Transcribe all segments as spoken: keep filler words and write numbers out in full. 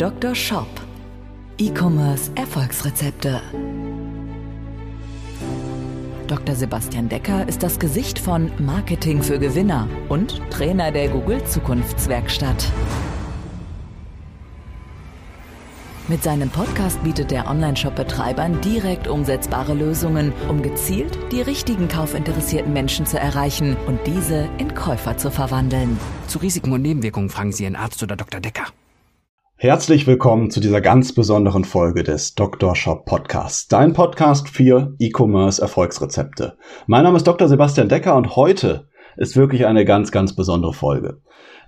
Doktor Shop. E-Commerce Erfolgsrezepte. Doktor Sebastian Decker ist das Gesicht von Marketing für Gewinner und Trainer der Google-Zukunftswerkstatt. Mit seinem Podcast bietet der Online-Shop-Betreibern direkt umsetzbare Lösungen, um gezielt die richtigen kaufinteressierten Menschen zu erreichen und diese in Käufer zu verwandeln. Zu Risiken und Nebenwirkungen fragen Sie Ihren Arzt oder Doktor Decker. Herzlich willkommen zu dieser ganz besonderen Folge des Doktor Shop Podcasts, dein Podcast für E-Commerce Erfolgsrezepte. Mein Name ist Doktor Sebastian Decker und heute ist wirklich eine ganz, ganz besondere Folge.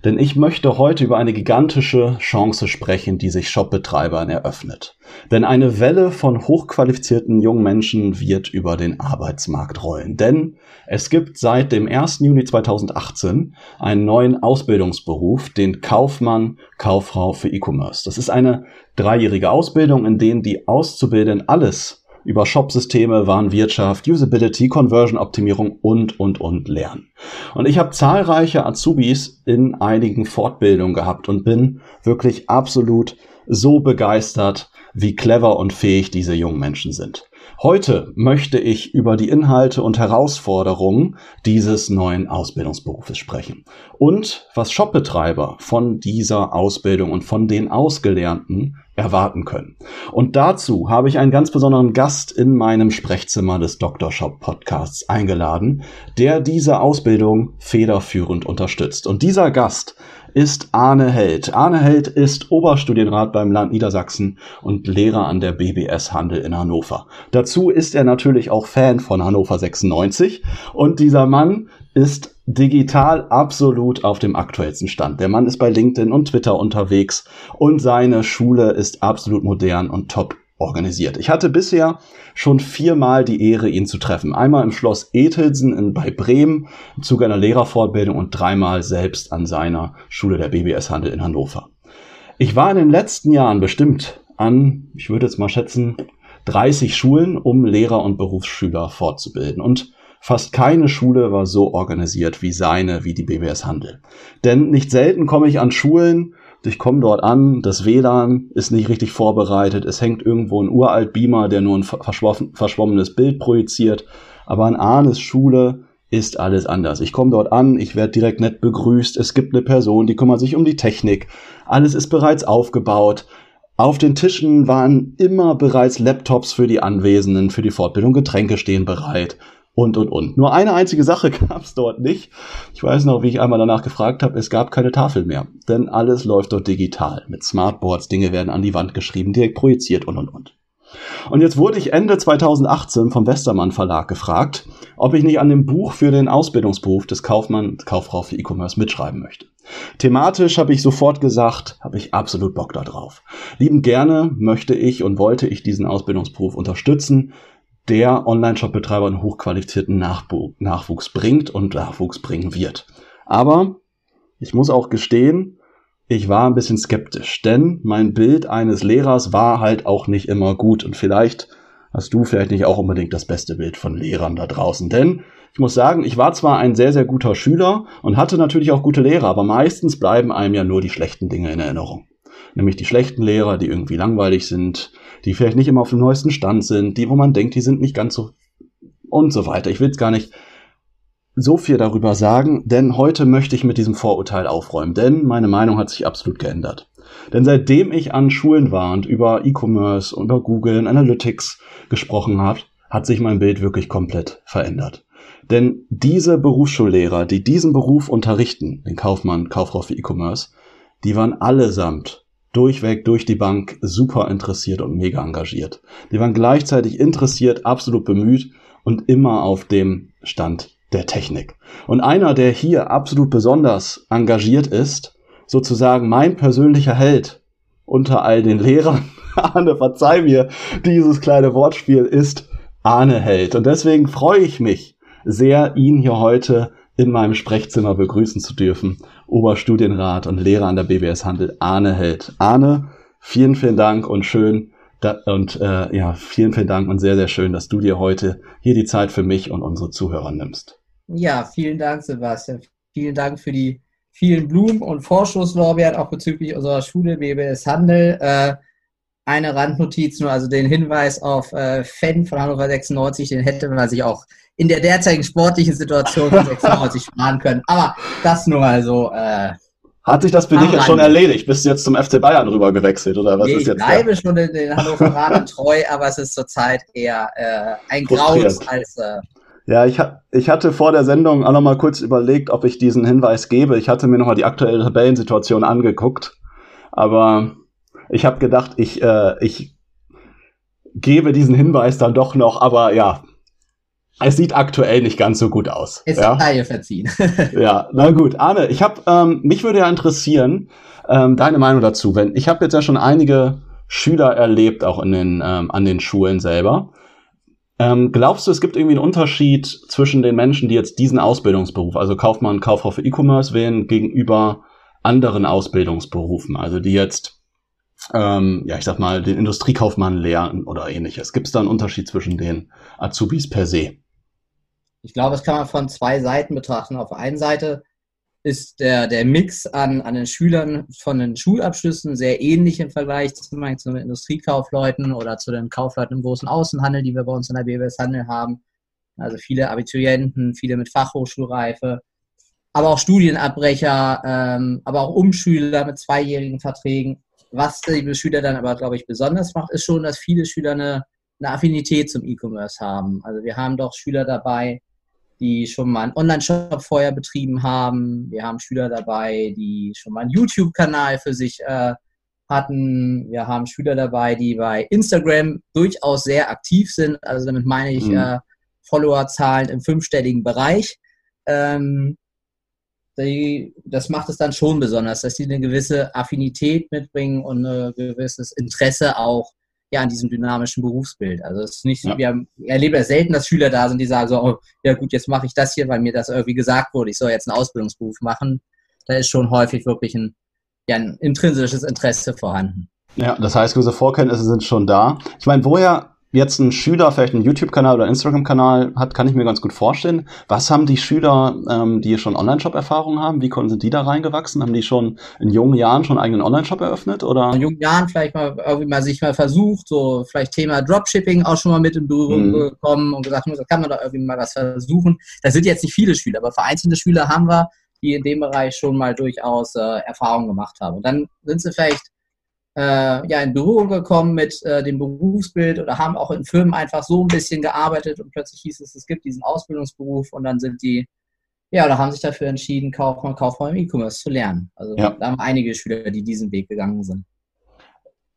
Denn ich möchte heute über eine gigantische Chance sprechen, die sich Shopbetreibern eröffnet. Denn eine Welle von hochqualifizierten jungen Menschen wird über den Arbeitsmarkt rollen. Denn es gibt seit dem ersten Juni zweitausendachtzehn einen neuen Ausbildungsberuf, den Kaufmann, Kauffrau für E-Commerce. Das ist eine dreijährige Ausbildung, in denen die Auszubildenden alles über Shop-Systeme, Warenwirtschaft, Usability, Conversion-Optimierung und, und, und lernen. Und ich habe zahlreiche Azubis in einigen Fortbildungen gehabt und bin wirklich absolut so begeistert, wie clever und fähig diese jungen Menschen sind. Heute möchte ich über die Inhalte und Herausforderungen dieses neuen Ausbildungsberufes sprechen und was Shopbetreiber von dieser Ausbildung und von den Ausgelernten erwarten können. Und dazu habe ich einen ganz besonderen Gast in meinem Sprechzimmer des Doktor Shop Podcasts eingeladen, der diese Ausbildung federführend unterstützt. Und dieser Gast ist Arne Held. Arne Held ist Oberstudienrat beim Land Niedersachsen und Lehrer an der B B S Handel in Hannover. Dazu ist er natürlich auch Fan von Hannover sechsundneunzig und dieser Mann ist digital absolut auf dem aktuellsten Stand. Der Mann ist bei LinkedIn und Twitter unterwegs und seine Schule ist absolut modern und top organisiert. Ich hatte bisher schon viermal die Ehre, ihn zu treffen. Einmal im Schloss Etelsen in, bei Bremen im Zuge einer Lehrerfortbildung und dreimal selbst an seiner Schule der B B S Handel in Hannover. Ich war in den letzten Jahren bestimmt an, ich würde jetzt mal schätzen, dreißig Schulen, um Lehrer und Berufsschüler fortzubilden. Und fast keine Schule war so organisiert wie seine, wie die B B S Handel. Denn nicht selten komme ich an Schulen, ich komme dort an, das W L A N ist nicht richtig vorbereitet, es hängt irgendwo ein uralt Beamer, der nur ein verschwommenes Bild projiziert. Aber an Arnes Schule ist alles anders. Ich komme dort an, ich werde direkt nett begrüßt, es gibt eine Person, die kümmert sich um die Technik, alles ist bereits aufgebaut. Auf den Tischen waren immer bereits Laptops für die Anwesenden, für die Fortbildung, Getränke stehen bereit. Und, und, und. Nur eine einzige Sache gab es dort nicht. Ich weiß noch, wie ich einmal danach gefragt habe, es gab keine Tafel mehr. Denn alles läuft dort digital. Mit Smartboards, Dinge werden an die Wand geschrieben, direkt projiziert und, und, und. Und jetzt wurde ich Ende zweitausendachtzehn vom Westermann Verlag gefragt, ob ich nicht an dem Buch für den Ausbildungsberuf des Kaufmann und Kauffrau für E-Commerce mitschreiben möchte. Thematisch habe ich sofort gesagt, habe ich absolut Bock da drauf. Liebend gerne möchte ich und wollte ich diesen Ausbildungsberuf unterstützen, der Online-Shop-Betreiber einen hochqualifizierten Nachbu- Nachwuchs bringt und Nachwuchs bringen wird. Aber ich muss auch gestehen, ich war ein bisschen skeptisch, denn mein Bild eines Lehrers war halt auch nicht immer gut. Und vielleicht hast du vielleicht nicht auch unbedingt das beste Bild von Lehrern da draußen. Denn ich muss sagen, ich war zwar ein sehr, sehr guter Schüler und hatte natürlich auch gute Lehrer, aber meistens bleiben einem ja nur die schlechten Dinge in Erinnerung. Nämlich die schlechten Lehrer, die irgendwie langweilig sind, die vielleicht nicht immer auf dem neuesten Stand sind, die, wo man denkt, die sind nicht ganz so und so weiter. Ich will jetzt gar nicht so viel darüber sagen, denn heute möchte ich mit diesem Vorurteil aufräumen, denn meine Meinung hat sich absolut geändert. Denn seitdem ich an Schulen war und über E-Commerce, über Google und Analytics gesprochen habe, hat sich mein Bild wirklich komplett verändert. Denn diese Berufsschullehrer, die diesen Beruf unterrichten, den Kaufmann, Kauffrau für E-Commerce, die waren allesamt durchweg, durch die Bank, super interessiert und mega engagiert. Die waren gleichzeitig interessiert, absolut bemüht und immer auf dem Stand der Technik. Und einer, der hier absolut besonders engagiert ist, sozusagen mein persönlicher Held unter all den Lehrern, Arne, verzeih mir dieses kleine Wortspiel, ist Arne Held. Und deswegen freue ich mich sehr, ihn hier heute in meinem Sprechzimmer begrüßen zu dürfen. Oberstudienrat und Lehrer an der B B S Handel, Arne Held. Arne, vielen, vielen Dank und schön da, und äh, ja, vielen, vielen Dank und sehr, sehr schön, dass du dir heute hier die Zeit für mich und unsere Zuhörer nimmst. Ja, vielen Dank, Sebastian. Vielen Dank für die vielen Blumen und Vorschusslorbeeren, auch bezüglich unserer Schule B B S Handel. Äh, eine Randnotiz nur, also den Hinweis auf äh, Fan von Hannover sechsundneunzig, den hätte man sich auch in der derzeitigen sportlichen Situation von sechsundneunzig sparen können. Aber das nur mal so. Äh, Hat sich das für dich jetzt schon erledigt? Bist du jetzt zum F C Bayern rüber gewechselt? Oder was nee, ist jetzt ich bleibe da? schon in den Hannoveraner treu, aber es ist zurzeit eher äh, ein Graus als... Äh, Ja, ich, ha ich hatte vor der Sendung auch noch mal kurz überlegt, ob ich diesen Hinweis gebe. Ich hatte mir noch mal die aktuelle Tabellensituation angeguckt, aber ich habe gedacht, ich, äh, ich gebe diesen Hinweis dann doch noch, aber ja, es sieht aktuell nicht ganz so gut aus. Ist ja Teil verziehen. Ja, na gut. Arne, ich hab, ähm, mich würde ja interessieren, ähm, deine Meinung dazu. Wenn, ich habe jetzt ja schon einige Schüler erlebt, auch in den, ähm, an den Schulen selber. Ähm, glaubst du, es gibt irgendwie einen Unterschied zwischen den Menschen, die jetzt diesen Ausbildungsberuf, also Kaufmann, Kauffrau für E-Commerce wählen, gegenüber anderen Ausbildungsberufen, also die jetzt, ähm, ja, ich sag mal, den Industriekaufmann lernen oder ähnliches? Gibt es da einen Unterschied zwischen den Azubis per se? Ich glaube, das kann man von zwei Seiten betrachten. Auf der einen Seite ist der, der Mix an, an den Schülern von den Schulabschlüssen sehr ähnlich im Vergleich zum Beispiel zu den Industriekaufleuten oder zu den Kaufleuten im großen Außenhandel, die wir bei uns in der B B S Handel haben. Also viele Abiturienten, viele mit Fachhochschulreife, aber auch Studienabbrecher, ähm, aber auch Umschüler mit zweijährigen Verträgen. Was die Schüler dann aber, glaube ich, besonders macht, ist schon, dass viele Schüler eine, eine Affinität zum E-Commerce haben. Also wir haben doch Schüler dabei, die schon mal einen Online-Shop vorher betrieben haben. Wir haben Schüler dabei, die schon mal einen YouTube-Kanal für sich äh, hatten. Wir haben Schüler dabei, die bei Instagram durchaus sehr aktiv sind. Also damit meine ich mhm. äh, Followerzahlen im fünfstelligen Bereich. Ähm, die, das macht es dann schon besonders, dass die eine gewisse Affinität mitbringen und ein gewisses Interesse auch ja, an diesem dynamischen Berufsbild. Also es ist nicht, ja. wir erleben ja selten, dass Schüler da sind, die sagen so, oh, ja gut, jetzt mache ich das hier, weil mir das irgendwie gesagt wurde, ich soll jetzt einen Ausbildungsberuf machen. Da ist schon häufig wirklich ein, ja, ein intrinsisches Interesse vorhanden. Ja, das heißt, gewisse Vorkenntnisse sind schon da. Ich meine, woher jetzt ein Schüler vielleicht einen YouTube-Kanal oder Instagram-Kanal hat, kann ich mir ganz gut vorstellen. Was haben die Schüler, ähm, die schon Online-Shop-Erfahrung haben, wie konnten sind die da reingewachsen? Haben die schon in jungen Jahren schon einen eigenen Online-Shop eröffnet? Oder? In jungen Jahren vielleicht mal irgendwie mal sich mal versucht, so vielleicht Thema Dropshipping auch schon mal mit in Berührung mhm. gekommen und gesagt, da kann man doch irgendwie mal was versuchen. Das sind jetzt nicht viele Schüler, aber vereinzelte Schüler haben wir, die in dem Bereich schon mal durchaus äh, Erfahrung gemacht haben. Und dann sind sie vielleicht Äh, ja, in Berührung gekommen mit äh, dem Berufsbild oder haben auch in Firmen einfach so ein bisschen gearbeitet und plötzlich hieß es, es gibt diesen Ausbildungsberuf und dann sind die, ja, oder haben sich dafür entschieden, Kaufmann, Kauffrau im E-Commerce zu lernen. Also ja. da haben einige Schüler, die diesen Weg gegangen sind.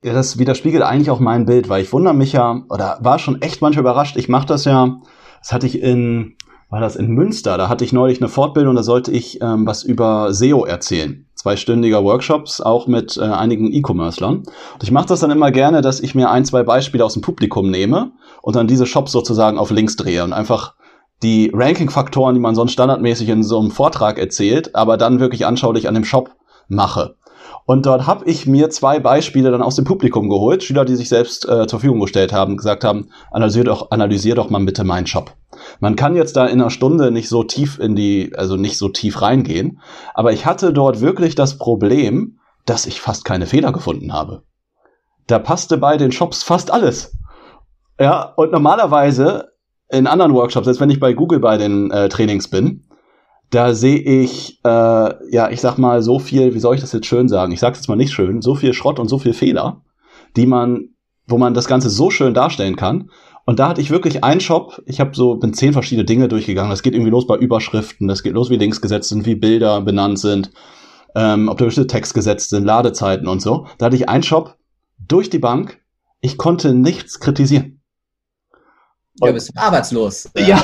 Ja, das widerspiegelt eigentlich auch mein Bild, weil ich wundere mich ja, oder war schon echt manchmal überrascht, ich mache das ja, das hatte ich in, war das in Münster, da hatte ich neulich eine Fortbildung, da sollte ich ähm, was über S E O erzählen. Zweistündiger Workshops, auch mit äh, einigen E-Commercern. Und ich mache das dann immer gerne, dass ich mir ein, zwei Beispiele aus dem Publikum nehme und dann diese Shops sozusagen auf links drehe und einfach die Ranking-Faktoren, die man sonst standardmäßig in so einem Vortrag erzählt, aber dann wirklich anschaulich an dem Shop mache. Und dort habe ich mir zwei Beispiele dann aus dem Publikum geholt, Schüler, die sich selbst äh, zur Verfügung gestellt haben, gesagt haben, analysier doch, analysier doch mal bitte meinen Shop. Man kann jetzt da in einer Stunde nicht so tief in die, also nicht so tief reingehen, aber ich hatte dort wirklich das Problem, dass ich fast keine Fehler gefunden habe. Da passte bei den Shops fast alles. Ja, und normalerweise in anderen Workshops, selbst wenn ich bei Google bei den äh, Trainings bin, da sehe ich, äh, ja, ich sag mal, so viel, wie soll ich das jetzt schön sagen? Ich sag's jetzt mal nicht schön, so viel Schrott und so viel Fehler, die man, wo man das Ganze so schön darstellen kann. Und da hatte ich wirklich einen Shop, ich habe so, bin zehn verschiedene Dinge durchgegangen. Das geht irgendwie los bei Überschriften, das geht los, wie Links gesetzt sind, wie Bilder benannt sind, ähm, ob da bestimmte Text gesetzt sind, Ladezeiten und so. Da hatte ich einen Shop durch die Bank, ich konnte nichts kritisieren. Und ja, bist du arbeitslos. Ja,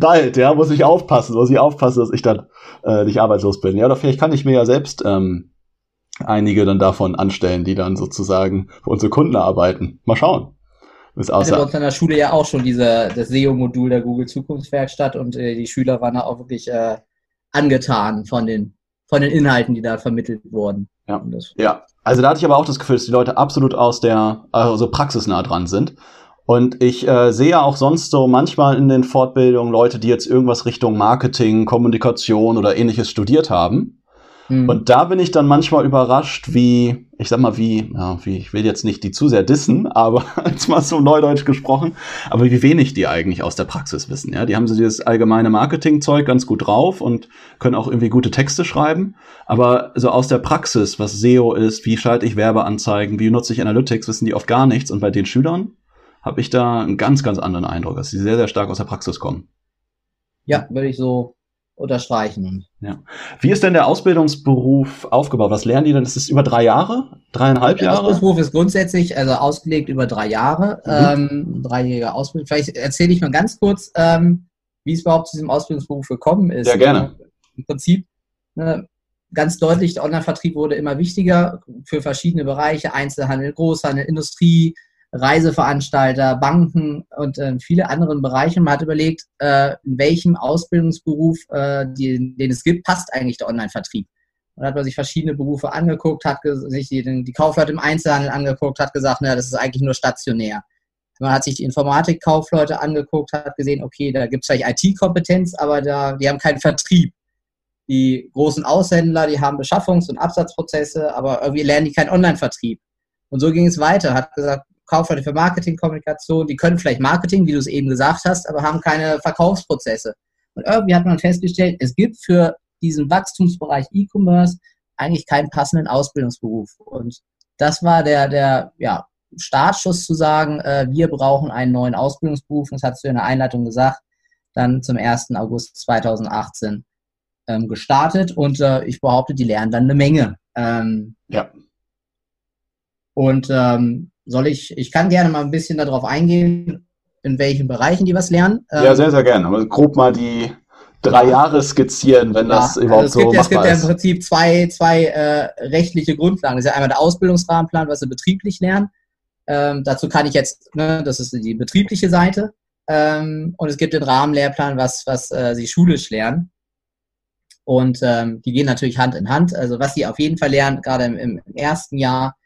bald, ja, muss ich aufpassen, muss ich aufpassen, dass ich dann äh, nicht arbeitslos bin. Ja, oder vielleicht kann ich mir ja selbst ähm, einige dann davon anstellen, die dann sozusagen für unsere Kunden arbeiten. Mal schauen. Wir hatten in der Schule ja auch schon diese, das S E O-Modul der Google-Zukunftswerkstatt und äh, die Schüler waren da auch wirklich äh, angetan von den, von den Inhalten, die da vermittelt wurden. Ja. ja, also da hatte ich aber auch das Gefühl, dass die Leute absolut aus der, also praxisnah dran sind. Und ich äh, sehe auch sonst so manchmal in den Fortbildungen Leute, die jetzt irgendwas Richtung Marketing, Kommunikation oder ähnliches studiert haben. Mhm. Und da bin ich dann manchmal überrascht, wie, ich sag mal, wie, ja, wie, ich will jetzt nicht die zu sehr dissen, aber jetzt mal so neudeutsch gesprochen, aber wie wenig die eigentlich aus der Praxis wissen. Ja, die haben so dieses allgemeine Marketingzeug ganz gut drauf und können auch irgendwie gute Texte schreiben. Aber so aus der Praxis, was S E O ist, wie schalte ich Werbeanzeigen, wie nutze ich Analytics, wissen die oft gar nichts. Und bei den Schülern habe ich da einen ganz, ganz anderen Eindruck, dass sie sehr, sehr stark aus der Praxis kommen. Ja, würde ich so unterstreichen. Ja. Wie ist denn der Ausbildungsberuf aufgebaut? Was lernen die denn? Ist es über drei Jahre? Dreieinhalb Jahre? Der Ausbildungsberuf ist grundsätzlich also ausgelegt über drei Jahre. Mhm. Ähm, dreijährige Ausbildung. Vielleicht erzähle ich mal ganz kurz, ähm, wie es überhaupt zu diesem Ausbildungsberuf gekommen ist. Ja, gerne. Im Prinzip, ne, ganz deutlich, der Online-Vertrieb wurde immer wichtiger für verschiedene Bereiche. Einzelhandel, Großhandel, Industrie, Reiseveranstalter, Banken und äh, viele anderen Bereiche. Man hat überlegt, äh, in welchem Ausbildungsberuf, äh, die, den es gibt, passt eigentlich der Online-Vertrieb. Und da hat man sich verschiedene Berufe angeguckt, hat sich die, die Kaufleute im Einzelhandel angeguckt, hat gesagt, naja, das ist eigentlich nur stationär. Man hat sich die Informatik-Kaufleute angeguckt, hat gesehen, okay, da gibt es vielleicht I T-Kompetenz, aber da, die haben keinen Vertrieb. Die großen Aushändler, die haben Beschaffungs- und Absatzprozesse, aber irgendwie lernen die keinen Online-Vertrieb. Und so ging es weiter, hat gesagt, Kaufleute für Marketing, Kommunikation, die können vielleicht Marketing, wie du es eben gesagt hast, aber haben keine Verkaufsprozesse. Und irgendwie hat man festgestellt, es gibt für diesen Wachstumsbereich E-Commerce eigentlich keinen passenden Ausbildungsberuf. Und das war der, der ja, Startschuss zu sagen, äh, wir brauchen einen neuen Ausbildungsberuf. Und das hast du in der Einleitung gesagt, dann zum ersten August zweitausendachtzehn ähm, gestartet. Und äh, ich behaupte, die lernen dann eine Menge. Ähm, ja. Und ähm, Soll ich, ich kann gerne mal ein bisschen darauf eingehen, in welchen Bereichen die was lernen. Ja, sehr, sehr gerne. Aber grob mal die drei Jahre skizzieren, wenn ja, das überhaupt also so machbar ist. Es gibt ja im Prinzip zwei, zwei äh, rechtliche Grundlagen. Das ist ja einmal der Ausbildungsrahmenplan, was sie betrieblich lernen. Ähm, dazu kann ich jetzt, ne, das ist die betriebliche Seite. Ähm, und es gibt den Rahmenlehrplan, was, was äh, sie schulisch lernen. Und ähm, die gehen natürlich Hand in Hand. Also was sie auf jeden Fall lernen, gerade im, im ersten Jahr,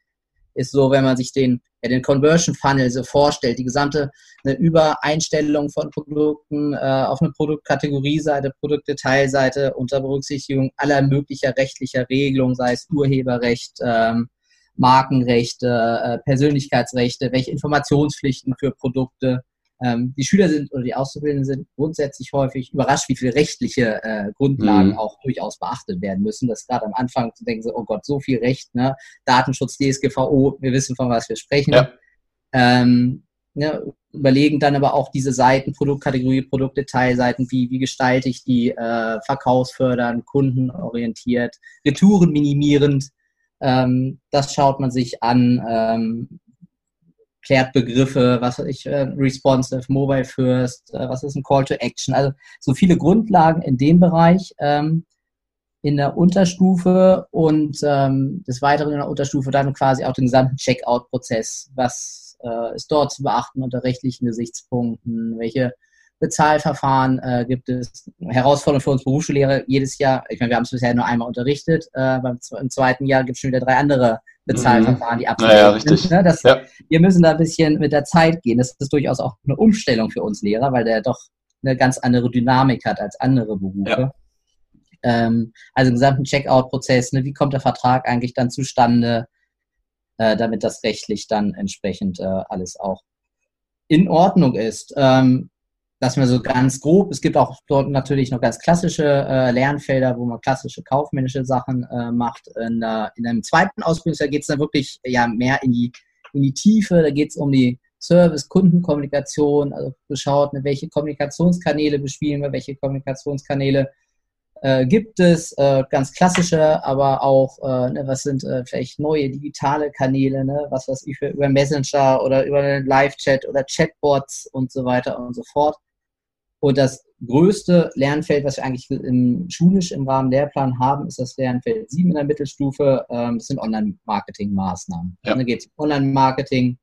ist so, wenn man sich den, ja, den Conversion Funnel so vorstellt, die gesamte eine Übereinstellung von Produkten äh, auf eine Produktkategorie-Seite, Produktdetail-Seite unter Berücksichtigung aller möglicher rechtlicher Regelungen, sei es Urheberrecht, ähm, Markenrechte, äh, Persönlichkeitsrechte, welche Informationspflichten für Produkte. Ähm, die Schüler sind oder die Auszubildenden sind grundsätzlich häufig überrascht, wie viele rechtliche äh, Grundlagen mhm. auch durchaus beachtet werden müssen. Das gerade am Anfang zu denken, so, oh Gott, so viel Recht, ne? Datenschutz, D S G V O, wir wissen, von was wir sprechen. Ja. Ähm, ne, überlegen dann aber auch diese Seiten, Produktkategorie, Produktdetailseiten, wie, wie gestalte ich die, äh, verkaufsfördernd, kundenorientiert, Retouren minimierend, ähm, das schaut man sich an, ähm, klärt Begriffe, was ich, äh, responsive, mobile first, äh, was ist ein Call to Action, also so viele Grundlagen in dem Bereich ähm, in der Unterstufe und ähm, des Weiteren in der Unterstufe dann quasi auch den gesamten Checkout-Prozess, was äh, ist dort zu beachten unter rechtlichen Gesichtspunkten, welche Bezahlverfahren äh, gibt es, Herausforderungen für uns Berufsschullehrer jedes Jahr, ich meine, wir haben es bisher nur einmal unterrichtet, äh, beim, im zweiten Jahr gibt es schon wieder drei andere Bezahlverfahren, die abgeschlossen naja, sind. Richtig. Ne? Das, ja. Wir müssen da ein bisschen mit der Zeit gehen. Das ist durchaus auch eine Umstellung für uns Lehrer, weil der doch eine ganz andere Dynamik hat als andere Berufe. Ja. Ähm, also im gesamten Checkout-Prozess, ne? Wie kommt der Vertrag eigentlich dann zustande, äh, damit das rechtlich dann entsprechend äh, alles auch in Ordnung ist. Ähm, das mal so ganz grob. Es gibt auch dort natürlich noch ganz klassische äh, Lernfelder, wo man klassische kaufmännische Sachen äh, macht. In, der, in einem zweiten Ausbildungsjahr geht es dann wirklich ja, mehr in die, in die Tiefe. Da geht es um die Service-Kundenkommunikation. Also geschaut, welche Kommunikationskanäle bespielen wir, welche Kommunikationskanäle äh, gibt es. Äh, ganz klassische, aber auch, äh, ne, was sind äh, vielleicht neue digitale Kanäle, ne? Was weiß ich, über Messenger oder über einen Live-Chat oder Chatbots und so weiter und so fort. Und das größte Lernfeld, was wir eigentlich im, schulisch im Rahmen Lehrplan haben, ist das Lernfeld sieben in der Mittelstufe. Ähm, das sind Online-Marketing-Maßnahmen. Ja. Da geht es um Online-Marketing,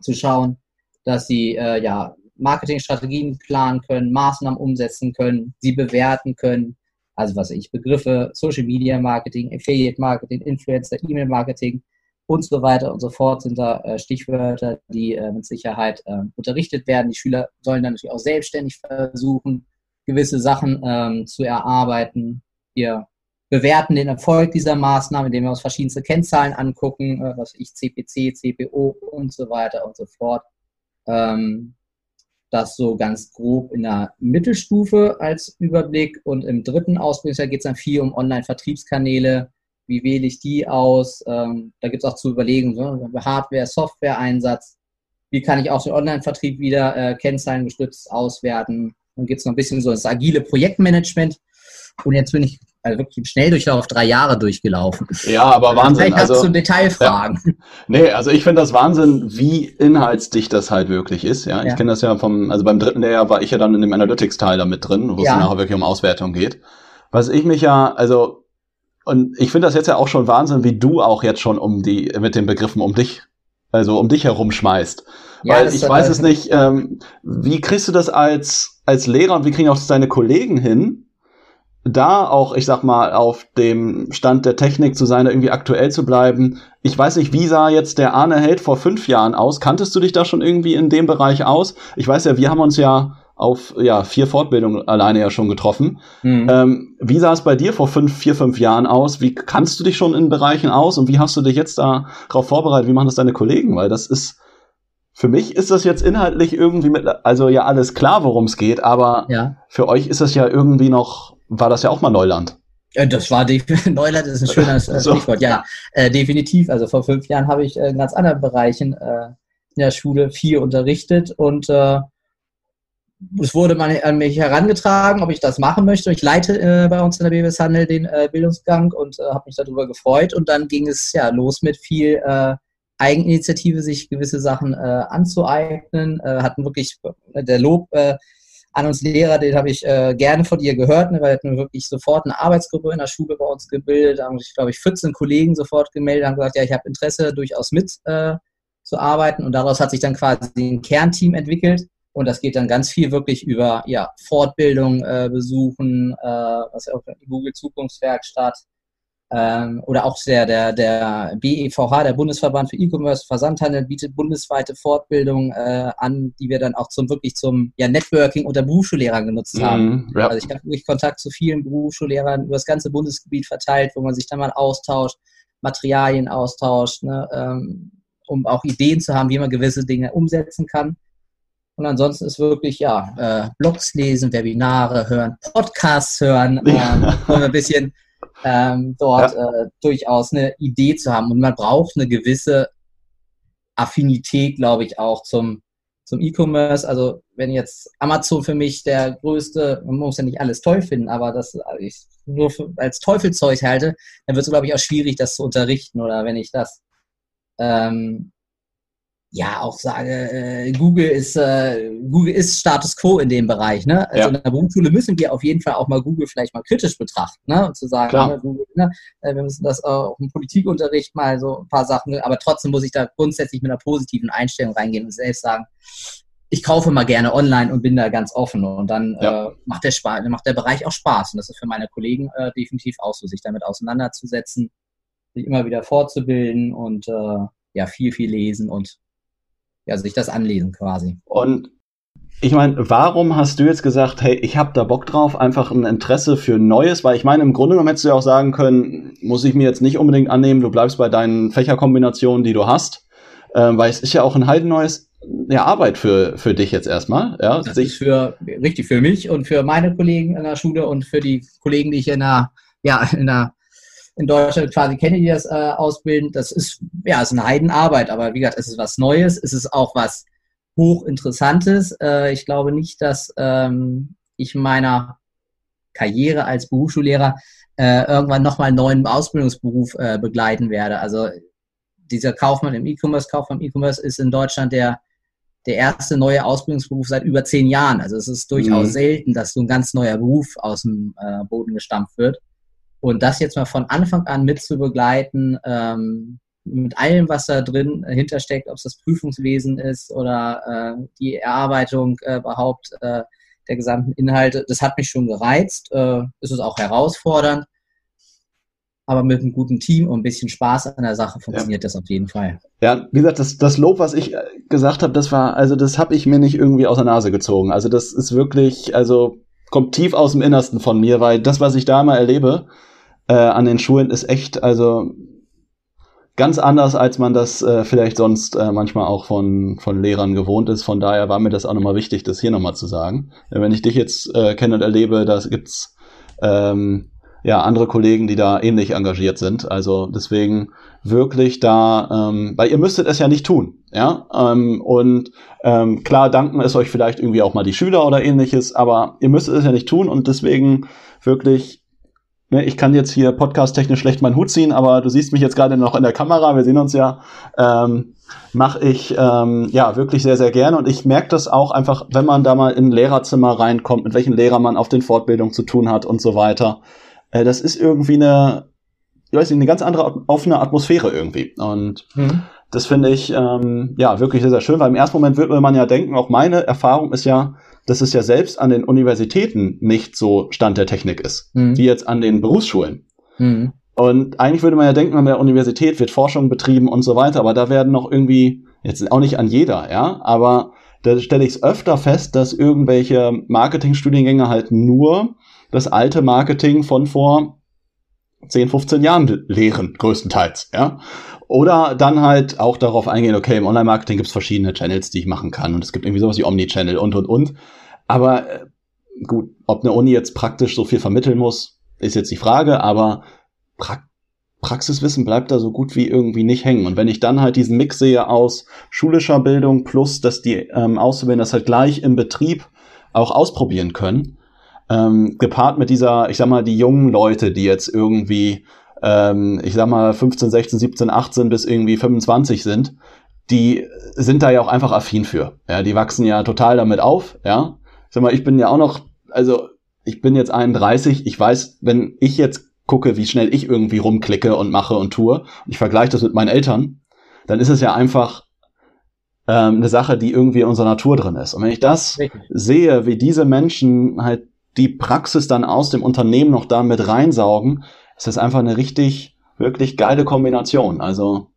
zu schauen, dass sie äh, ja, Marketingstrategien planen können, Maßnahmen umsetzen können, sie bewerten können. Also was weiß ich, Begriffe, Social-Media-Marketing, Affiliate-Marketing, Influencer, E-Mail-Marketing und so weiter und so fort sind da äh, Stichwörter, die äh, mit Sicherheit äh, unterrichtet werden. Die Schüler sollen dann natürlich auch selbstständig versuchen, gewisse Sachen ähm, zu erarbeiten. Wir bewerten den Erfolg dieser Maßnahmen, indem wir uns verschiedenste Kennzahlen angucken, äh, was ich C P C, C P O und so weiter und so fort. Ähm, das so ganz grob in der Mittelstufe als Überblick. Und im dritten Ausbildungsjahr geht es dann viel um Online-Vertriebskanäle. Wie wähle ich die aus? Ähm, da gibt es auch zu überlegen, so, Hardware, Software-Einsatz. Wie kann ich auch den Online-Vertrieb wieder äh, kennzahlengestützt auswerten? Dann gibt es noch ein bisschen so das agile Projektmanagement. Und jetzt bin ich also wirklich im Schnelldurchlauf drei Jahre durchgelaufen. Ja, aber Wahnsinn. Vielleicht hast also, du Detailfragen. Ja. Nee, also ich finde das Wahnsinn, wie inhaltsdicht das halt wirklich ist. Ja, ich ja. kenne das ja vom, also beim dritten Lehrjahr war ich ja dann in dem Analytics-Teil da mit drin, wo ja. es nachher wirklich um Auswertung geht. Was ich mich ja, also Und ich finde das jetzt ja auch schon Wahnsinn, wie du auch jetzt schon um die, mit den Begriffen um dich, also um dich herumschmeißt. Ja, weil ich weiß es nicht, ähm, wie kriegst du das als, als Lehrer und wie kriegen auch deine Kollegen hin, da auch, ich sag mal, auf dem Stand der Technik zu sein, da irgendwie aktuell zu bleiben. Ich weiß nicht, wie sah jetzt der Arne Held vor fünf Jahren aus? Kanntest du dich da schon irgendwie in dem Bereich aus? Ich weiß ja, wir haben uns ja auf ja, vier Fortbildungen alleine ja schon getroffen. Mhm. Ähm, wie sah es bei dir vor fünf, vier, fünf Jahren aus? Wie kannst du dich schon in Bereichen aus und wie hast du dich jetzt darauf vorbereitet? Wie machen das deine Kollegen? Weil das ist, für mich ist das jetzt inhaltlich irgendwie, mit, also ja alles klar, worum es geht, aber ja. für euch ist das ja irgendwie noch, war das ja auch mal Neuland. Ja, das war definitiv, Neuland ist ein schönes äh, so. Stichwort, ja, äh, definitiv. Also vor fünf Jahren habe ich äh, in ganz anderen Bereichen äh, in der Schule viel unterrichtet und äh, es wurde mal an mich herangetragen, ob ich das machen möchte. Ich leite äh, bei uns in der B B S Handel den äh, Bildungsgang und äh, habe mich darüber gefreut. Und dann ging es ja los mit viel äh, Eigeninitiative, sich gewisse Sachen äh, anzueignen. Äh, hatten wirklich, äh, der Lob äh, an uns Lehrer, den habe ich äh, gerne von ihr gehört, ne, weil wir hatten wirklich sofort eine Arbeitsgruppe in der Schule bei uns gebildet. Da haben sich, glaube ich, vierzehn Kollegen sofort gemeldet, haben gesagt, ja, ich habe Interesse, durchaus mit äh, zu arbeiten. Und daraus hat sich dann quasi ein Kernteam entwickelt. Und das geht dann ganz viel wirklich über ja, Fortbildung äh, besuchen, äh, was auch die Google-Zukunftswerkstatt ähm, oder auch der, der, der B E V H, der Bundesverband für E-Commerce, Versandhandel, bietet bundesweite Fortbildung äh, an, die wir dann auch zum wirklich zum ja, Networking unter Berufsschullehrern genutzt mhm, haben. Ja. Also ich habe wirklich Kontakt zu vielen Berufsschullehrern über das ganze Bundesgebiet verteilt, wo man sich dann mal austauscht, Materialien austauscht, ne, ähm, um auch Ideen zu haben, wie man gewisse Dinge umsetzen kann. Und ansonsten ist wirklich, ja, äh, Blogs lesen, Webinare hören, Podcasts hören, ähm, um ein bisschen ähm, dort ja. äh, durchaus eine Idee zu haben. Und man braucht eine gewisse Affinität, glaube ich, auch zum, zum E-Commerce. Also wenn jetzt Amazon für mich der größte, man muss ja nicht alles toll finden, aber das also ich nur für, als Teufelzeug halte, dann wird es, glaube ich, auch schwierig, das zu unterrichten. Oder wenn ich das... Ähm, ja, auch sage, äh, Google ist äh, Google ist Status Quo in dem Bereich, ne? Also ja. in der Berufsschule müssen wir auf jeden Fall auch mal Google vielleicht mal kritisch betrachten, ne? Und zu sagen, ne, Google, ne? Wir müssen das auch im Politikunterricht mal so ein paar Sachen, aber trotzdem muss ich da grundsätzlich mit einer positiven Einstellung reingehen und selbst sagen, ich kaufe mal gerne online und bin da ganz offen und dann ja. äh, macht der Spaß, macht der Bereich auch Spaß und das ist für meine Kollegen äh, definitiv auch so, sich damit auseinanderzusetzen, sich immer wieder fortzubilden und äh, ja viel, viel lesen und ja, sich das anlesen quasi. Und ich meine, warum hast du jetzt gesagt, hey, ich habe da Bock drauf, einfach ein Interesse für Neues? Weil ich meine, im Grunde genommen hättest du ja auch sagen können, muss ich mir jetzt nicht unbedingt annehmen, du bleibst bei deinen Fächerkombinationen, die du hast. Ähm, weil es ist ja auch ein halb neues ja, Arbeit für, für dich jetzt erstmal. Ja, das ist für, richtig für mich und für meine Kollegen in der Schule und für die Kollegen, die ich in der, ja, in der in Deutschland quasi kenne, die das äh, ausbilden. Das ist, ja, ist eine Heidenarbeit, aber wie gesagt, es ist was Neues, es ist auch was Hochinteressantes. Äh, ich glaube nicht, dass ähm, ich meiner Karriere als Berufsschullehrer äh, irgendwann nochmal einen neuen Ausbildungsberuf äh, begleiten werde. Also dieser Kaufmann im E-Commerce, Kaufmann im E-Commerce ist in Deutschland der, der erste neue Ausbildungsberuf seit über zehn Jahren. Also es ist durchaus mhm. selten, dass so ein ganz neuer Beruf aus dem äh, Boden gestampft wird. Und das jetzt mal von Anfang an mit zu begleiten, ähm, mit allem, was da drin äh, hintersteckt, ob es das Prüfungswesen ist oder äh, die Erarbeitung äh, überhaupt äh, der gesamten Inhalte, das hat mich schon gereizt, äh, ist es auch herausfordernd. aber mit einem guten Team und ein bisschen Spaß an der Sache funktioniert ja. das auf jeden Fall. Ja, wie gesagt, das, das Lob, was ich gesagt habe, das war, also das habe ich mir nicht irgendwie aus der Nase gezogen. Also das ist wirklich, also kommt tief aus dem Innersten von mir, weil das, was ich da mal erlebe äh, an den Schulen, ist echt, also ganz anders, als man das äh, vielleicht sonst äh, manchmal auch von von Lehrern gewohnt ist. Von daher war mir das auch nochmal wichtig, das hier nochmal zu sagen. Wenn ich dich jetzt äh, kenne und erlebe, da gibt's ähm, ja andere Kollegen, die da ähnlich engagiert sind. Also deswegen wirklich da, ähm, weil ihr müsstet es ja nicht tun, ja. Ähm, und ähm, klar danken es euch vielleicht irgendwie auch mal die Schüler oder ähnliches, aber ihr müsstet es ja nicht tun und deswegen wirklich. Ich kann jetzt hier podcast-technisch schlecht meinen Hut ziehen, aber du siehst mich jetzt gerade noch in der Kamera, wir sehen uns ja, ähm, mache ich ähm, ja wirklich sehr, sehr gerne. Und ich merke das auch einfach, wenn man da mal in ein Lehrerzimmer reinkommt, mit welchen Lehrern man auf den Fortbildungen zu tun hat und so weiter. Äh, das ist irgendwie eine, ich weiß nicht, eine ganz andere offene Atmosphäre irgendwie. Und mhm. das finde ich ähm, ja wirklich sehr, sehr schön, weil im ersten Moment würde man ja denken, auch meine Erfahrung ist ja, dass es ja selbst an den Universitäten nicht so Stand der Technik ist, mhm. wie jetzt an den Berufsschulen. Mhm. Und eigentlich würde man ja denken, an der Universität wird Forschung betrieben und so weiter, aber da werden noch irgendwie, jetzt auch nicht an jeder, ja, aber da stelle ich es öfter fest, dass irgendwelche Marketingstudiengänge halt nur das alte Marketing von vor zehn, fünfzehn Jahren lehren, größtenteils, ja. Oder dann halt auch darauf eingehen, okay, im Online-Marketing gibt es verschiedene Channels, die ich machen kann und es gibt irgendwie sowas wie Omni-Channel und, und, und. Aber äh, gut, ob eine Uni jetzt praktisch so viel vermitteln muss, ist jetzt die Frage, aber pra- Praxiswissen bleibt da so gut wie irgendwie nicht hängen. Und wenn ich dann halt diesen Mix sehe aus schulischer Bildung plus, dass die ähm, Auszubildenden das halt gleich im Betrieb auch ausprobieren können, ähm, gepaart mit dieser, ich sag mal, die jungen Leute, die jetzt irgendwie ich sag mal fünfzehn, sechzehn, siebzehn, achtzehn bis irgendwie fünfundzwanzig sind, die sind da ja auch einfach affin für. Ja, die wachsen ja total damit auf, ja. Ich sag mal, ich bin ja auch noch, also ich bin jetzt einunddreißig, ich weiß, wenn ich jetzt gucke, wie schnell ich irgendwie rumklicke und mache und tue, und ich vergleiche das mit meinen Eltern, dann ist es ja einfach ähm, eine Sache, die irgendwie in unserer Natur drin ist. Und wenn ich das Richtig. sehe, wie diese Menschen halt die Praxis dann aus dem Unternehmen noch da mit reinsaugen, es ist einfach eine richtig, wirklich geile Kombination. Also,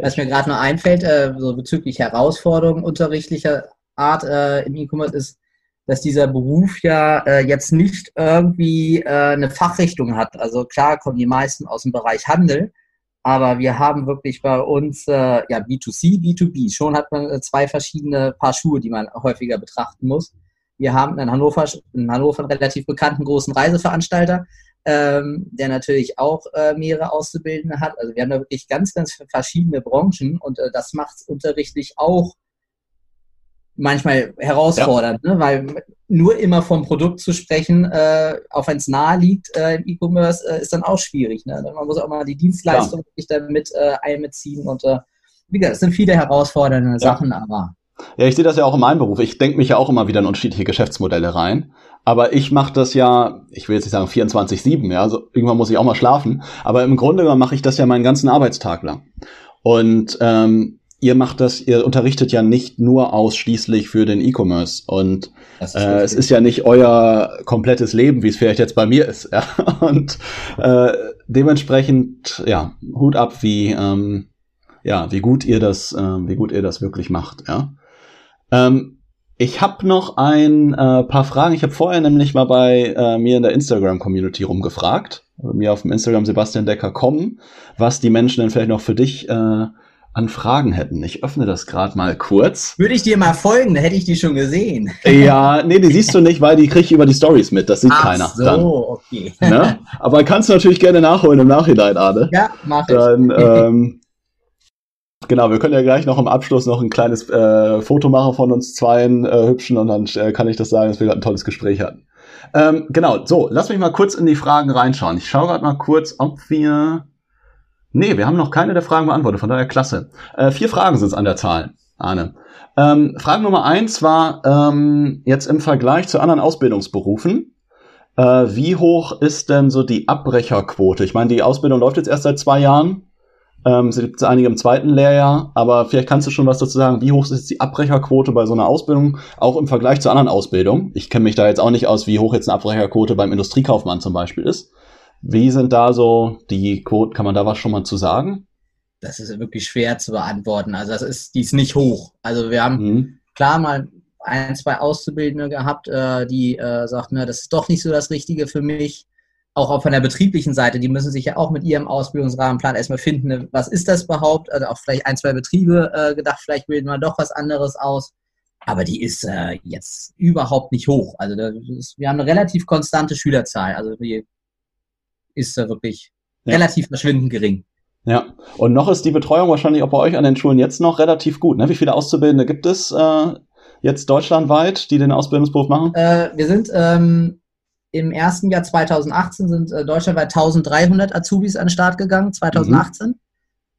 was mir gerade nur einfällt, äh, so bezüglich Herausforderungen unterrichtlicher Art äh, im E-Commerce ist, dass dieser Beruf ja äh, jetzt nicht irgendwie äh, eine Fachrichtung hat. Also klar kommen die meisten aus dem Bereich Handel, aber wir haben wirklich bei uns äh, ja B zwei C, B zwei B. Schon hat man äh, zwei verschiedene Paar Schuhe, die man häufiger betrachten muss. Wir haben in Hannover, in Hannover einen relativ bekannten großen Reiseveranstalter, Ähm, der natürlich auch äh, mehrere Auszubildende hat. Also wir haben da wirklich ganz, ganz verschiedene Branchen und äh, das macht es unterrichtlich auch manchmal herausfordernd, ja. ne? Weil nur immer vom Produkt zu sprechen, äh, auch wenn es nahe liegt äh, im E-Commerce, äh, ist dann auch schwierig. Ne? Man muss auch mal die Dienstleistung ja. wirklich damit äh, einbeziehen und äh, wie gesagt, es sind viele herausfordernde ja. Sachen, aber... Ja, ich sehe das ja auch in meinem Beruf. Ich denke mich ja auch immer wieder in unterschiedliche Geschäftsmodelle rein. Aber ich mache das ja, ich will jetzt nicht sagen vierundzwanzig sieben, ja, also irgendwann muss ich auch mal schlafen. Aber im Grunde genommen mache ich das ja meinen ganzen Arbeitstag lang. Und ähm, ihr macht das, ihr unterrichtet ja nicht nur ausschließlich für den E-Commerce. Und äh, es ist ja nicht euer komplettes Leben, wie es vielleicht jetzt bei mir ist. Ja? Und äh, dementsprechend, ja, Hut ab, wie ähm, ja, wie gut ihr das, äh, wie gut ihr das wirklich macht. Ja. Ähm, ich habe noch ein äh, paar Fragen. Ich habe vorher nämlich mal bei äh, mir in der Instagram-Community rumgefragt, also mir auf dem Instagram Sebastian Decker kommen, was die Menschen denn vielleicht noch für dich äh, an Fragen hätten. Ich öffne das gerade mal kurz. Würde ich dir mal folgen, hätte ich die schon gesehen. Ja, nee, die siehst du nicht, weil die kriege ich über die Stories mit. Das sieht Ach keiner. Ach so, dann. Okay. Ne? Aber kannst du natürlich gerne nachholen im Nachhinein, Arne. Ja, mach ich. Dann, ähm, Genau, wir können ja gleich noch im Abschluss noch ein kleines äh, Foto machen von uns zweien äh, hübschen und dann äh, kann ich das sagen, dass wir gerade ein tolles Gespräch hatten. Ähm, genau, so, lass mich mal kurz in die Fragen reinschauen. Ich schaue gerade mal kurz, ob wir... Nee, wir haben noch keine der Fragen beantwortet, von daher klasse. Äh, vier Fragen sind es an der Zahl, Arne. Ähm, Frage Nummer eins war ähm, jetzt im Vergleich zu anderen Ausbildungsberufen. Äh, wie hoch ist denn so die Abbrecherquote? Ich meine, die Ausbildung läuft jetzt erst seit zwei Jahren. Ähm, es gibt einige im zweiten Lehrjahr, aber vielleicht kannst du schon was dazu sagen, wie hoch ist jetzt die Abbrecherquote bei so einer Ausbildung, auch im Vergleich zu anderen Ausbildungen. Ich kenne mich da jetzt auch nicht aus, wie hoch jetzt eine Abbrecherquote beim Industriekaufmann zum Beispiel ist. Wie sind da so die Quoten? Kann man da was schon mal zu sagen? Das ist wirklich schwer zu beantworten. Also das ist, die ist nicht hoch. Also wir haben mhm. klar mal ein, zwei Auszubildende gehabt, die sagten, das ist doch nicht so das Richtige für mich. Auch von der betrieblichen Seite, die müssen sich ja auch mit ihrem Ausbildungsrahmenplan erstmal finden, was ist das überhaupt? Also auch vielleicht ein, zwei Betriebe äh, gedacht, vielleicht bilden wir doch was anderes aus. Aber die ist äh, jetzt überhaupt nicht hoch. Also das ist, wir haben eine relativ konstante Schülerzahl. Also die ist da wirklich ja. relativ verschwindend gering. Ja, und noch ist die Betreuung wahrscheinlich auch bei euch an den Schulen jetzt noch relativ gut, ne? Wie viele Auszubildende gibt es äh, jetzt deutschlandweit, die den Ausbildungsberuf machen? Äh, wir sind... Ähm, Im ersten Jahr zweitausendachtzehn sind äh, deutschlandweit eintausenddreihundert Azubis an den Start gegangen, zweitausendachtzehn. Mhm.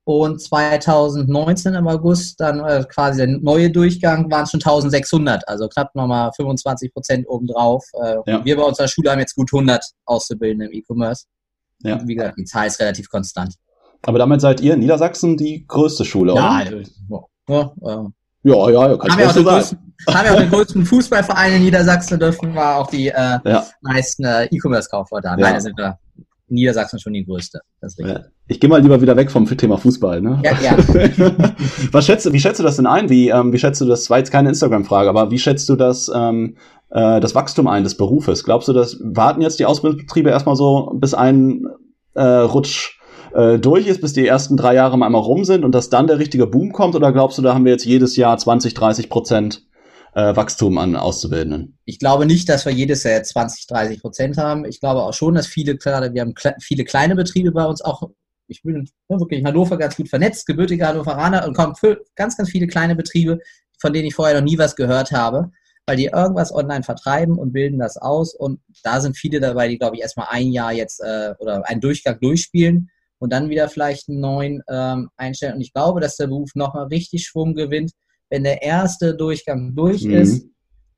Und zweitausendneunzehn im August, dann äh, quasi der neue Durchgang, waren es schon eintausendsechshundert. Also knapp nochmal fünfundzwanzig Prozent obendrauf. Äh, ja. Wir bei unserer Schule haben jetzt gut hundert Auszubildende im E-Commerce. Ja. Wie gesagt, die Zahl ist relativ konstant. Aber damit seid ihr in Niedersachsen die größte Schule, ja, oder? Ja, ja. Ja, ja, ja, kann haben wir auch den größten, haben wir auch den größten Fußballverein in Niedersachsen, dürfen wir auch die äh, ja. meisten äh, E-Commerce-Kaufleute haben. Ja. Nein, da sind wir in Niedersachsen schon die größte. Das ja. Ich gehe mal lieber wieder weg vom Thema Fußball, ne? Ja, ja. Was schätzt, wie schätzt du das denn ein? Wie, ähm, wie schätzt du das, war jetzt keine Instagram-Frage, aber wie schätzt du das, ähm, äh, das Wachstum ein des Berufes? Glaubst du, das warten jetzt die Ausbildungsbetriebe erstmal so bis ein äh, Rutsch durch ist, bis die ersten drei Jahre mal einmal rum sind und dass dann der richtige Boom kommt? Oder glaubst du, da haben wir jetzt jedes Jahr zwanzig, dreißig Prozent äh, Wachstum an Auszubildenden? Ich glaube nicht, dass wir jedes Jahr zwanzig, dreißig Prozent haben. Ich glaube auch schon, dass viele, gerade wir haben kle- viele kleine Betriebe bei uns auch, ich bin wirklich in Hannover ganz gut vernetzt, gebürtiger Hannoveraner, und kommen für ganz, ganz viele kleine Betriebe, von denen ich vorher noch nie was gehört habe, weil die irgendwas online vertreiben und bilden das aus. Und da sind viele dabei, die, glaube ich, erstmal ein Jahr jetzt äh, oder einen Durchgang durchspielen und dann wieder vielleicht einen neuen ähm, einstellen. Und ich glaube, dass der Beruf nochmal richtig Schwung gewinnt, wenn der erste Durchgang durch mhm. ist,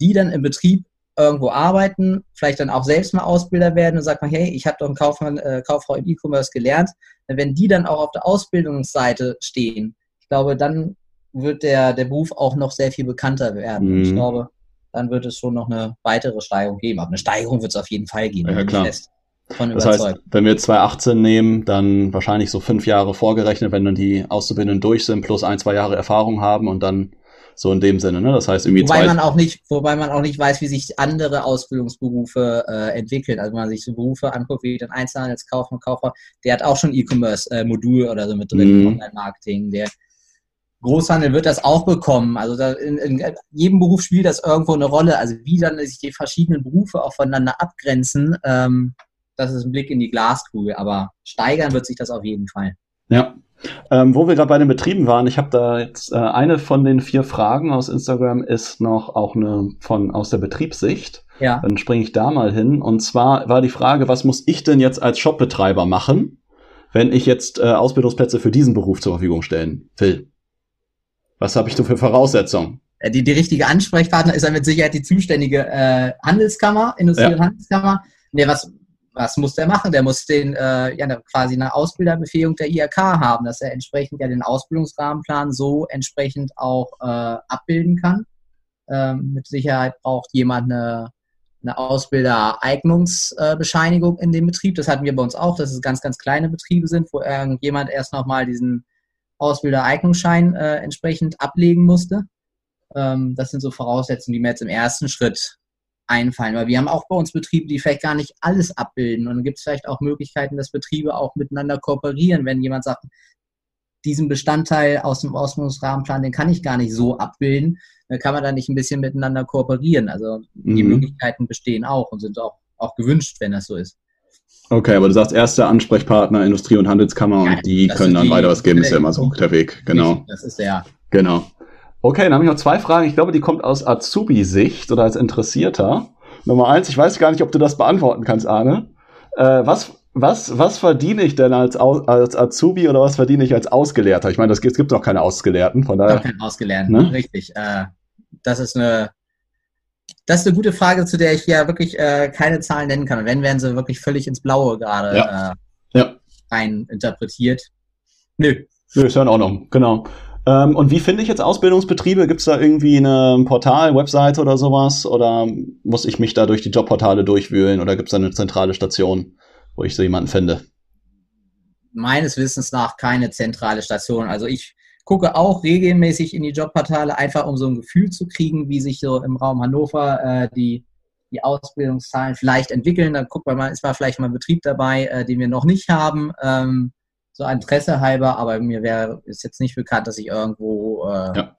die dann im Betrieb irgendwo arbeiten, vielleicht dann auch selbst mal Ausbilder werden und sagt man, hey, ich habe doch einen Kaufmann, äh, Kauffrau im E-Commerce gelernt. Und wenn die dann auch auf der Ausbildungsseite stehen, ich glaube, dann wird der, der Beruf auch noch sehr viel bekannter werden. Mhm. Ich glaube, dann wird es schon noch eine weitere Steigerung geben. Aber eine Steigerung wird es auf jeden Fall geben. Ja, klar. Das heißt, wenn wir zweitausendachtzehn nehmen, dann wahrscheinlich so fünf Jahre vorgerechnet, wenn dann die Auszubildenden durch sind, plus ein, zwei Jahre Erfahrung haben und dann so in dem Sinne, ne? Das heißt irgendwie wobei zwei... Man auch nicht, wobei man auch nicht weiß, wie sich andere Ausbildungsberufe äh, entwickeln. Also wenn man sich so Berufe anguckt, wie den Einzelhandelskaufmann, Kaufer, der hat auch schon E-Commerce-Modul oder so mit drin, mhm. Online-Marketing, der Großhandel wird das auch bekommen. Also da in, in jedem Beruf spielt das irgendwo eine Rolle. Also wie dann sich die verschiedenen Berufe auch voneinander abgrenzen, ähm, das ist ein Blick in die Glaskugel, aber steigern wird sich das auf jeden Fall. Ja, ähm, wo wir gerade bei den Betrieben waren, ich habe da jetzt äh, eine von den vier Fragen aus Instagram ist noch auch eine von aus der Betriebssicht. Ja. Dann springe ich da mal hin. Und zwar war die Frage, was muss ich denn jetzt als Shopbetreiber machen, wenn ich jetzt äh, Ausbildungsplätze für diesen Beruf zur Verfügung stellen will? Was habe ich denn für Voraussetzungen? Die, die richtige Ansprechpartner ist dann mit Sicherheit die zuständige äh, Handelskammer, Industrie- ja. und Handelskammer. Nee, was... Was muss der machen? Der muss den äh, ja, quasi eine Ausbilderbefähigung der I H K haben, dass er entsprechend ja den Ausbildungsrahmenplan so entsprechend auch äh, abbilden kann. Ähm, mit Sicherheit braucht jemand eine, eine Ausbildereignungsbescheinigung äh, in dem Betrieb. Das hatten wir bei uns auch, dass es ganz, ganz kleine Betriebe sind, wo irgendjemand erst nochmal diesen Ausbildereignungsschein äh, entsprechend ablegen musste. Ähm, das sind so Voraussetzungen, die mir jetzt im ersten Schritt einfallen, weil wir haben auch bei uns Betriebe, die vielleicht gar nicht alles abbilden, und dann gibt es vielleicht auch Möglichkeiten, dass Betriebe auch miteinander kooperieren, wenn jemand sagt, diesen Bestandteil aus dem Ausbildungsrahmenplan, den kann ich gar nicht so abbilden, dann kann man da nicht ein bisschen miteinander kooperieren, also die mhm. Möglichkeiten bestehen auch und sind auch, auch gewünscht, wenn das so ist. Okay, aber du sagst, erster Ansprechpartner Industrie- und Handelskammer, ja, und die können dann die, weiter was geben, ist ja immer so der Weg, genau. Das ist der. Genau. Okay, dann habe ich noch zwei Fragen. Ich glaube, die kommt aus Azubi-Sicht oder als Interessierter. Nummer eins, ich weiß gar nicht, ob du das beantworten kannst, Arne. Äh, was, was, was verdiene ich denn als, als Azubi oder was verdiene ich als Ausgelehrter? Ich meine, das, es gibt doch keine Ausgelehrten. Von daher, doch keine Ausgelehrten, ne? Richtig. Äh, das ist eine, das ist eine gute Frage, zu der ich ja wirklich äh, keine Zahlen nennen kann. Und wenn, werden sie wirklich völlig ins Blaue gerade ja. äh, ja. rein interpretiert. Nö. Nö, ist ja in Ordnung, genau. Und wie finde ich jetzt Ausbildungsbetriebe? Gibt es da irgendwie ein Portal, Webseite oder sowas? Oder muss ich mich da durch die Jobportale durchwühlen? Oder gibt es da eine zentrale Station, wo ich so jemanden finde? Meines Wissens nach keine zentrale Station. Also ich gucke auch regelmäßig in die Jobportale, einfach um so ein Gefühl zu kriegen, wie sich so im Raum Hannover äh, die, die Ausbildungszahlen vielleicht entwickeln. Dann guckt man, ist mal vielleicht mal ein Betrieb dabei, äh, den wir noch nicht haben, ähm, so Interesse halber. Aber mir wäre ist jetzt nicht bekannt, dass ich irgendwo äh, ja.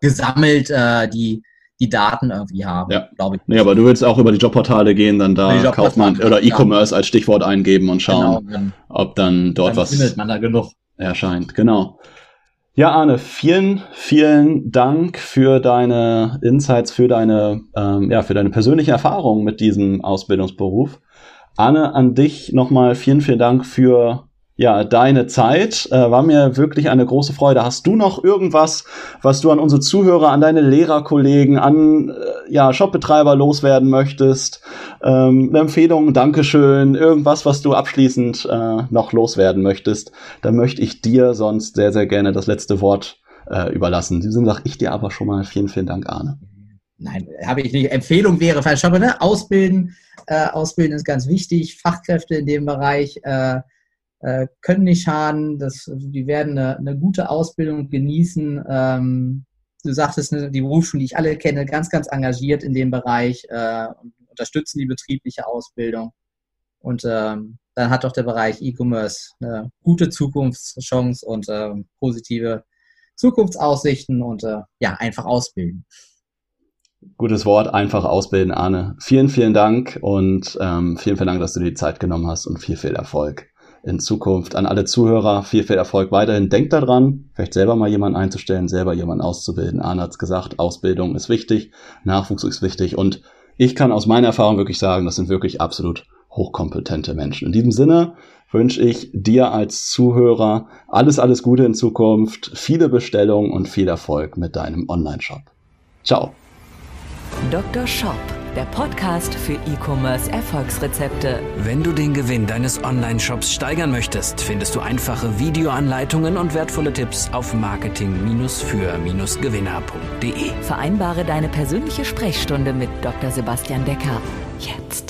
gesammelt äh, die die Daten irgendwie haben, ja. glaube ich. Nee, aber du willst auch über die Jobportale gehen, dann da Kaufmann oder E-Commerce als Stichwort eingeben und schauen, genau, dann, ob dann dort dann was findet man da genug erscheint. Genau. Ja, Arne, vielen, vielen Dank für deine Insights, für deine, ähm, ja, für deine persönliche Erfahrung mit diesem Ausbildungsberuf. Arne, an dich nochmal vielen, vielen Dank für ja, deine Zeit, äh, war mir wirklich eine große Freude. Hast du noch irgendwas, was du an unsere Zuhörer, an deine Lehrerkollegen, an äh, ja, Shopbetreiber loswerden möchtest? Ähm, eine Empfehlung, Dankeschön, irgendwas, was du abschließend äh, noch loswerden möchtest? Dann möchte ich dir sonst sehr, sehr gerne das letzte Wort äh, überlassen. In diesem Sinne sage ich dir aber schon mal vielen, vielen Dank, Arne. Nein, habe ich nicht. Empfehlung wäre, vielleicht schon mal, ne? Ausbilden. Äh, Ausbilden ist ganz wichtig. Fachkräfte in dem Bereich äh, können nicht schaden, das, die werden eine, eine gute Ausbildung genießen. Ähm, du sagtest, die Berufsschulen, die ich alle kenne, ganz, ganz engagiert in dem Bereich, äh, unterstützen die betriebliche Ausbildung. Und ähm, dann hat doch der Bereich E-Commerce eine gute Zukunftschance und äh, positive Zukunftsaussichten und äh, ja, einfach ausbilden. Gutes Wort, einfach ausbilden, Arne. Vielen, vielen Dank und ähm, vielen, vielen Dank, dass du dir die Zeit genommen hast und viel, viel Erfolg in Zukunft. An alle Zuhörer, viel, viel Erfolg weiterhin. Denkt daran, vielleicht selber mal jemanden einzustellen, selber jemanden auszubilden. Arne hat es gesagt, Ausbildung ist wichtig, Nachwuchs ist wichtig und ich kann aus meiner Erfahrung wirklich sagen, das sind wirklich absolut hochkompetente Menschen. In diesem Sinne wünsche ich dir als Zuhörer alles, alles Gute in Zukunft, viele Bestellungen und viel Erfolg mit deinem Online-Shop. Ciao. Doktor Shop, der Podcast für E-Commerce-Erfolgsrezepte. Wenn du den Gewinn deines Online-Shops steigern möchtest, findest du einfache Videoanleitungen und wertvolle Tipps auf marketing-für-gewinner punkt de. Vereinbare deine persönliche Sprechstunde mit Doktor Sebastian Decker. Jetzt.